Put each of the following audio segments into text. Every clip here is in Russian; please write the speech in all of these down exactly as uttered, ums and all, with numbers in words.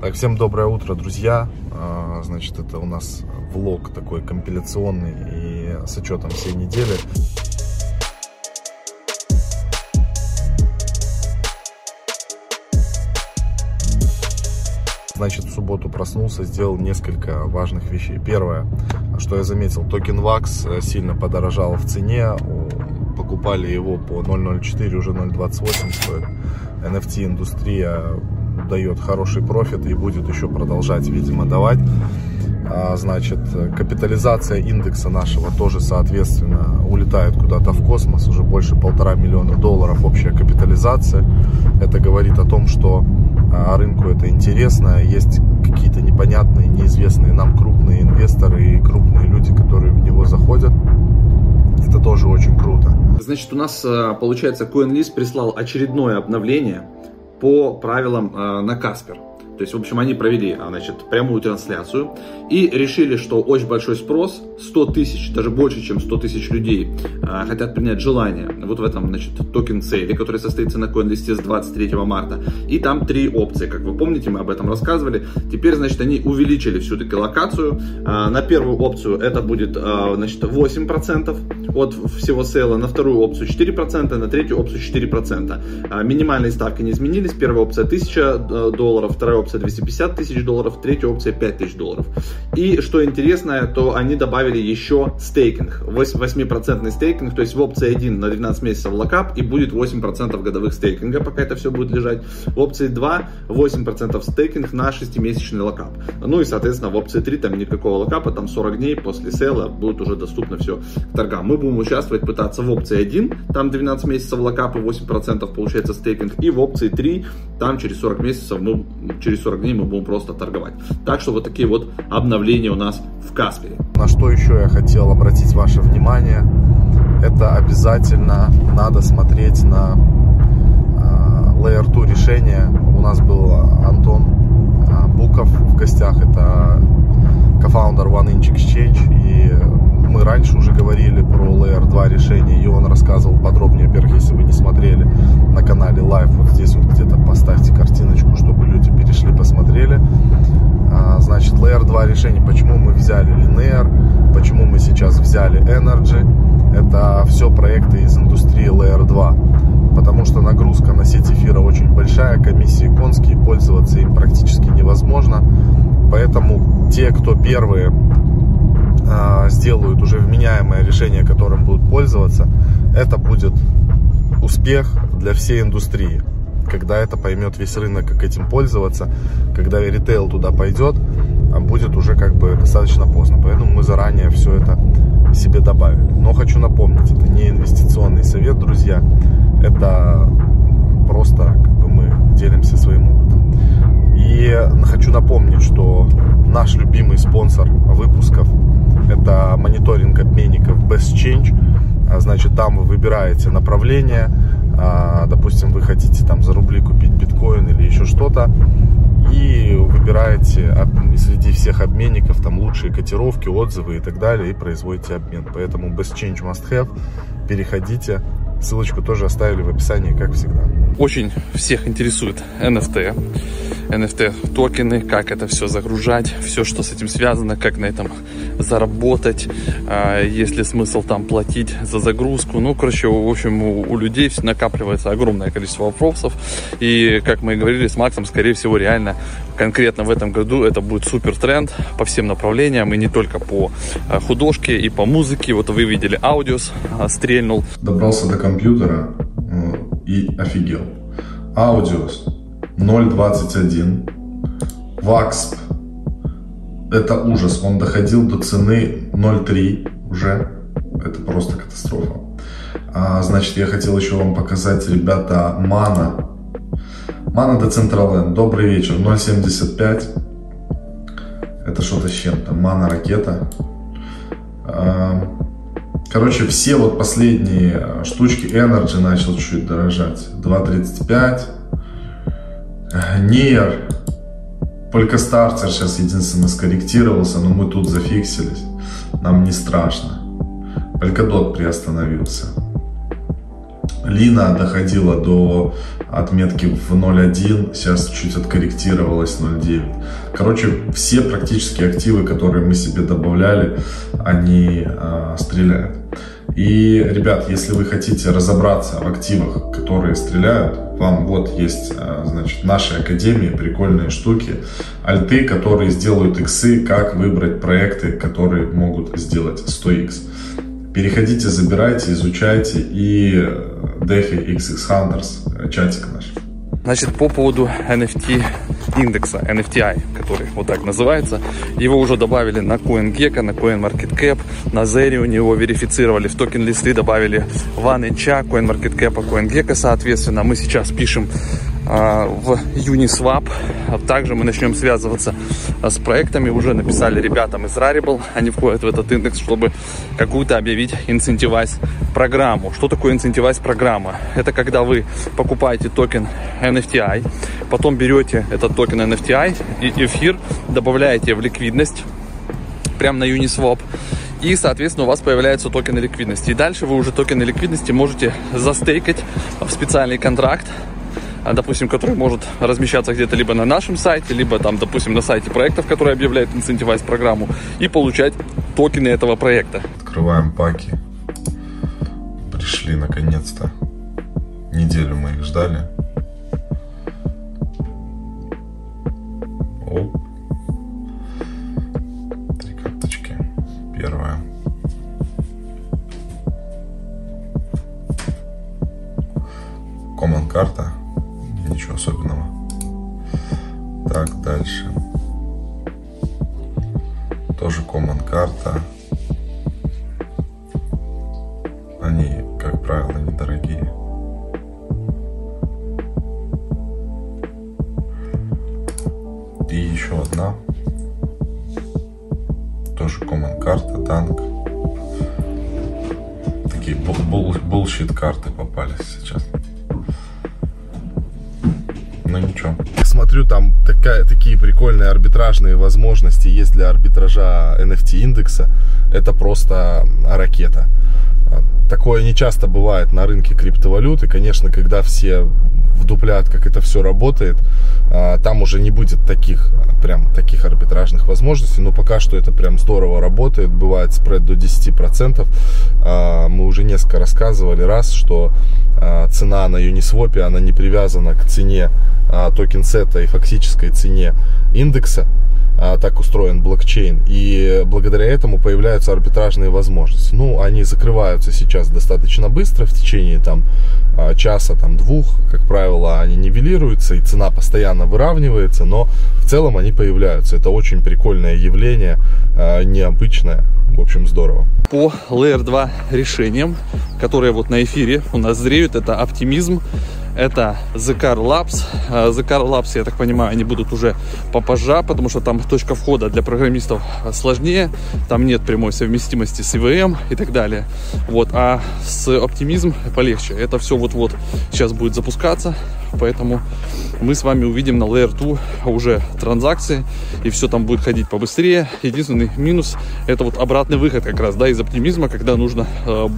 Так, всем доброе утро, друзья. Значит, это у нас влог такой компиляционный и с учетом всей недели. Значит, в субботу проснулся, сделал несколько важных вещей. Первое, что я заметил, токен вакс сильно подорожал в цене. Покупали его по ноль ноль четыре, уже ноль двадцать восемь стоит. эн эф ти-индустрия дает хороший профит и будет еще продолжать, видимо, давать. Значит, капитализация индекса нашего тоже, соответственно, улетает куда-то в космос. Уже больше полтора миллиона долларов общая капитализация. Это говорит о том, что рынку это интересно. Есть какие-то непонятные, неизвестные нам крупные инвесторы и крупные люди, которые в него заходят. Это тоже очень круто. Значит, у нас, получается, CoinList прислал очередное обновление по правилам э, на Casper. То есть, в общем, они провели, значит, прямую трансляцию и решили, что очень большой спрос, сто тысяч, даже больше, чем сто тысяч людей э, хотят принять желание вот в этом, значит, токен сейле, который состоится на CoinList с двадцать третьего марта. И там три опции, как вы помните, мы об этом рассказывали. Теперь, значит, они увеличили все-таки локацию. Э, на первую опцию это будет, э, значит, восемь процентов от всего сейла, на вторую опцию четыре процента, на третью опцию четыре процента. Э, минимальные ставки не изменились. Первая опция тысяча долларов, вторая опция двести пятьдесят тысяч долларов, третья опция пять тысяч долларов. И что интересно, то они добавили еще стейкинг, восемь процентов стейкинг, то есть в опции один на двенадцать месяцев локап и будет восемь процентов годовых стейкинга, пока это все будет лежать. В опции два восемь процентов стейкинг на шестимесячный локап. Ну и, соответственно, в опции три там никакого локапа, там сорок дней после сейла будет уже доступно все к торгам. Мы будем участвовать, пытаться в опции один, там двенадцать месяцев локап и восемь процентов получается стейкинг, и в опции три, там через сорок месяцев мы через сорок дней мы будем просто торговать. Так что вот такие вот обновления у нас в Каспере. На что еще я хотел обратить ваше внимание, это обязательно надо смотреть на э, лейер два решение. У нас был Антон э, Буков в гостях, это кофаундер OneInchExchange, и мы раньше уже говорили про лейер два решение, и он рассказывал подробнее. Во-первых, если вы не смотрели на канале Live, вот здесь вот где-то поставьте картиночку, чтобы люди перешли, посмотрели. Значит, лейер два решение, почему мы взяли Linear, почему мы сейчас взяли Energy, это все проекты из индустрии лейер два, потому что нагрузка на сеть эфира очень большая, комиссии конские, пользоваться им практически невозможно, поэтому те, кто первые сделают уже вменяемое решение, которым будут пользоваться, это будет успех для всей индустрии. Когда это поймет весь рынок, как этим пользоваться, когда ритейл туда пойдет, будет уже как бы достаточно поздно. Поэтому мы заранее все это себе добавили. Но хочу напомнить, это не инвестиционный совет, друзья. Это просто как бы мы делимся своим опытом. И хочу напомнить, что наш любимый спонсор выпусков — это мониторинг обменников BestChange. Значит, там вы выбираете направление. Допустим, вы хотите там за рубли купить биткоин или еще что-то. И выбираете среди всех обменников там лучшие котировки, отзывы и так далее. И производите обмен. Поэтому BestChange must have. Переходите. Ссылочку тоже оставили в описании, как всегда. Очень всех интересует эн эф ти. эн эф ти токены, как это все загружать, все, что с этим связано, как на этом заработать, есть ли смысл там платить за загрузку. Ну, короче, в общем, у людей накапливается огромное количество вопросов. И, как мы и говорили с Максом, скорее всего, реально конкретно в этом году это будет супер тренд по всем направлениям, и не только по художке и по музыке. Вот вы видели, Audius стрельнул. Добрался до компьютера и офигел. Audius ноль двадцать один. вакс, это ужас, он доходил до цены ноль три уже, это просто катастрофа. А, значит, я хотел еще вам показать, ребята, МАНА. МАНА Decentraland, добрый вечер, ноль семьдесят пять. Это что-то с чем-то, МАНА ракета. А, короче, все вот последние штучки, Energy начал чуть-чуть дорожать, два тридцать пять. Near, Polka Starter сейчас единственное скорректировался, но мы тут зафиксились, нам не страшно. Polkadot приостановился. Лина доходила до отметки в ноль один, сейчас чуть откорректировалось ноль девять. Короче, все практически активы, которые мы себе добавляли, они э, стреляют. И, ребят, если вы хотите разобраться в активах, которые стреляют, вам вот есть, значит, наши академии, прикольные штуки, альты, которые сделают иксы, как выбрать проекты, которые могут сделать сто икс. Переходите, забирайте, изучайте. И DeFi икс икс Hunters, чатик наш. Значит, по поводу эн эф ти индекса, эн эф ти ай, который вот так называется, его уже добавили на CoinGecko, на CoinMarketCap, на Zerion его верифицировали, в токен-листы добавили OneInch, CoinMarketCap, CoinGecko, соответственно. Мы сейчас пишем а, в Uniswap, также мы начнем связываться с проектами, уже написали ребятам из Rarible, они входят в этот индекс, чтобы какую-то объявить инцентивайз программу. Что такое инцентивайз программа? Это когда вы покупаете токен эн эф ти ай, потом берете этот токен эн эф ти ай и эфир добавляете в ликвидность прямо на Uniswap, и, соответственно, у вас появляются токены ликвидности. И дальше вы уже токены ликвидности можете застейкать в специальный контракт, допустим, который может размещаться где-то либо на нашем сайте, либо там, допустим, на сайте проектов, которые объявляют инцентивайз программу, и получать токены этого проекта. Открываем паки. Пришли наконец-то. Неделю мы их ждали. Оп. Три карточки. Первая. Common карта. Ничего особенного. Так, дальше. Тоже common карта. Они, как правило, недорогие. И еще одна. Тоже common карта, танк. Такие bullshit карты попались сейчас. Ну ничего. Смотрю, там такая, такие прикольные арбитражные возможности есть для арбитража эн эф ти индекса. Это просто ракета. Такое не часто бывает на рынке криптовалюты. Конечно, когда все вдуплят, как это все работает, там уже не будет таких прям таких арбитражных возможностей, но пока что это прям здорово работает. Бывает спред до десяти процентов. Мы уже несколько рассказывали раз, что цена на Uniswap, она не привязана к цене токен сета и фактической цене индекса. Так устроен блокчейн, и благодаря этому появляются арбитражные возможности. Ну, они закрываются сейчас достаточно быстро, в течение там часа, там двух, как правило, они нивелируются, и цена постоянно выравнивается, но в целом они появляются. Это очень прикольное явление, необычное, в общем, здорово. По лейер два решениям, которые вот на эфире у нас зреют, это Optimism, это зксsync Labs. зксsync Labs, я так понимаю, они будут уже попозже, потому что там точка входа для программистов сложнее, там нет прямой совместимости с и ви эм и так далее. Вот, а с Optimism полегче. Это все вот-вот сейчас будет запускаться, поэтому мы с вами увидим на лейер два уже транзакции, и все там будет ходить побыстрее. Единственный минус — это вот обратный выход как раз, да, из Оптимизма, когда нужно э,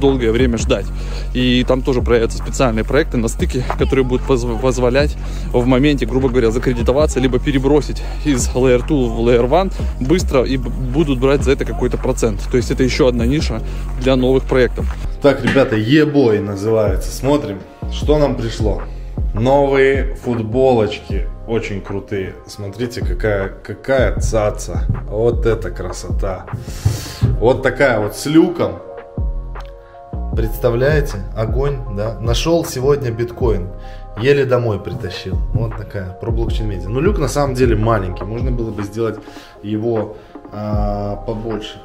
долгое время ждать. И там тоже проявятся специальные проекты на стыке, которые будут позволять в моменте, грубо говоря, закредитоваться, либо перебросить из лейер два в лейер один быстро, и будут брать за это какой-то процент. То есть это еще одна ниша для новых проектов. Так, ребята, ебой называется. Смотрим, что нам пришло. Новые футболочки, очень крутые. Смотрите, какая, какая цаца. Вот это красота. Вот такая вот с люком. Представляете? Огонь, да? Нашел сегодня биткоин. Еле домой притащил. Вот такая, про блокчейн-медиа. Ну, люк на самом деле маленький. Можно было бы сделать его а, побольше.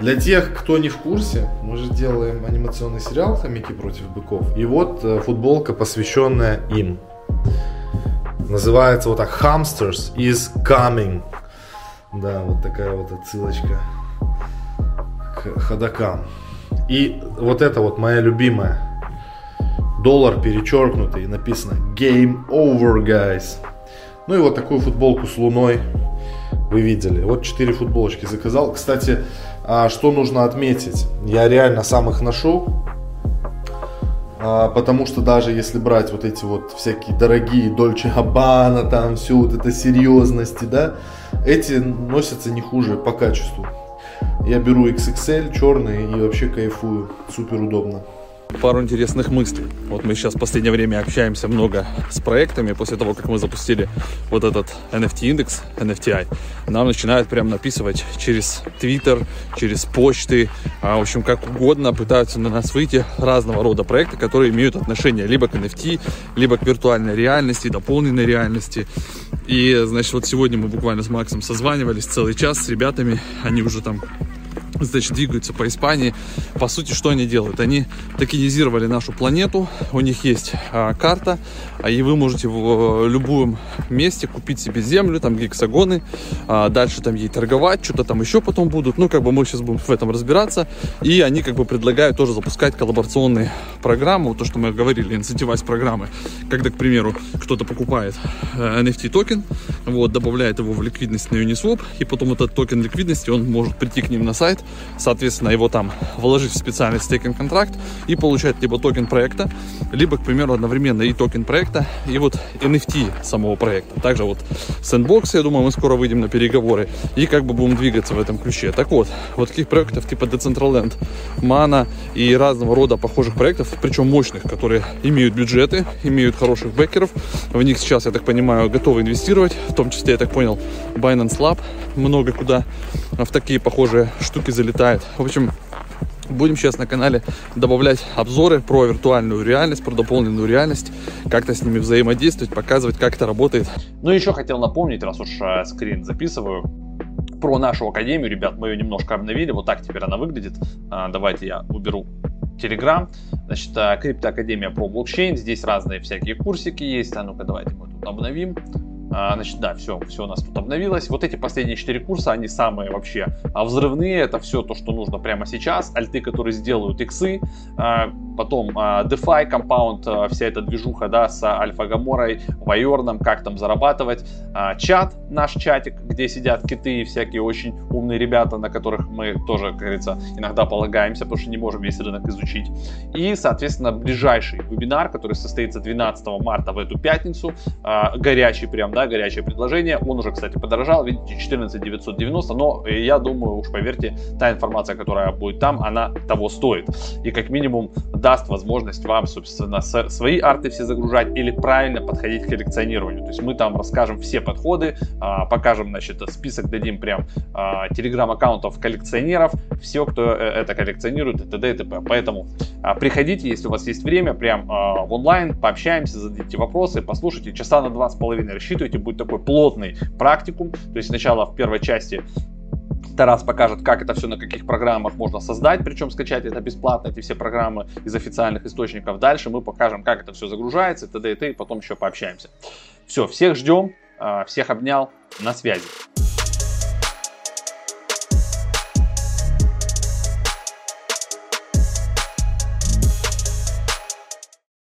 Для тех, кто не в курсе, мы же делаем анимационный сериал «Хомяки против быков». И вот футболка, посвященная им. Называется вот так: «Hamsters is coming». Да, вот такая вот отсылочка к ходокам. И вот это вот моя любимая. Доллар перечеркнутый, написано «Game over, guys». Ну и вот такую футболку с луной вы видели. Вот четыре футболочки заказал. Кстати, что нужно отметить, я реально сам их ношу, а, потому что даже если брать вот эти вот всякие дорогие Dolce Gabbana, там все вот это серьезности, да, эти носятся не хуже по качеству. Я беру икс икс эль черные и вообще кайфую, супер удобно. Пару интересных мыслей. Вот мы сейчас в последнее время общаемся много с проектами. После того, как мы запустили вот этот эн эф ти индекс, эн эф ти ай, нам начинают прям написывать через Twitter, через почты, в общем, как угодно пытаются на нас выйти разного рода проекты, которые имеют отношение либо к эн эф ти, либо к виртуальной реальности, дополненной реальности. И, значит, вот сегодня мы буквально с Максом созванивались целый час с ребятами. Они уже там... значит, двигаются по Испании. По сути, что они делают? Они токенизировали нашу планету, у них есть а, карта, и вы можете в, в любом месте купить себе землю, там гексагоны, а, дальше там ей торговать, что-то там еще потом будут. Ну, как бы мы сейчас будем в этом разбираться. И они как бы предлагают тоже запускать коллаборационные программы, вот то, что мы говорили, инцентивайз программы, когда, к примеру, кто-то покупает эн эф ти токен, вот, добавляет его в ликвидность на Uniswap, и потом этот токен ликвидности, он может прийти к ним на сайт, соответственно, его там вложить в специальный стейкинг-контракт и получать либо токен проекта, либо, к примеру, одновременно и токен проекта, и вот эн эф ти самого проекта. Также вот Sandbox, я думаю, мы скоро выйдем на переговоры и как бы будем двигаться в этом ключе. Так вот, вот таких проектов типа Decentraland, MANA и разного рода похожих проектов, причем мощных, которые имеют бюджеты, имеют хороших бэкеров. В них сейчас, я так понимаю, готовы инвестировать, в том числе, я так понял, Binance Lab много куда в такие похожие штуки залетает. В общем, будем сейчас на канале добавлять обзоры про виртуальную реальность, про дополненную реальность, как-то с ними взаимодействовать, показывать, как это работает. Ну, еще хотел напомнить, раз уж скрин записываю, про нашу академию, ребят, мы ее немножко обновили, вот так теперь она выглядит. Давайте я уберу Telegram. Значит, криптоакадемия про блокчейн, здесь разные всякие курсики есть. А ну-ка, давайте мы тут обновим. Значит, да, все, все у нас тут обновилось. Вот эти последние четыре курса, они самые вообще взрывные. Это все то, что нужно прямо сейчас. Альты, которые сделают иксы. Потом DeFi, Compound, вся эта движуха, да, с Альфа Гоморой, Вайорном, как там зарабатывать. Чат, наш чатик, где сидят киты и всякие очень умные ребята, на которых мы тоже, как говорится, иногда полагаемся, потому что не можем весь рынок изучить. И, соответственно, ближайший вебинар, который состоится двенадцатого марта в эту пятницу. Горячий прям, да, горячее предложение. Он уже, кстати, подорожал, видите, четырнадцать тысяч девятьсот девяносто, но я думаю, уж поверьте, та информация, которая будет там, она того стоит. И как минимум даст возможность вам, собственно, свои арты все загружать или правильно подходить к коллекционированию. То есть мы там расскажем все подходы, покажем, значит, список, дадим прям телеграм-аккаунтов коллекционеров, все, кто это коллекционирует, и т.д. и т.п. Поэтому приходите, если у вас есть время, прям в онлайн, пообщаемся, зададите вопросы, послушайте, часа на два с половиной рассчитывайте. Будет такой плотный практикум, то есть сначала в первой части Тарас покажет, как это все, на каких программах можно создать, причем скачать это бесплатно, эти все программы из официальных источников. Дальше мы покажем, как это все загружается, и т.д. и т.п. И потом еще пообщаемся. Все, всех ждем, всех обнял, на связи.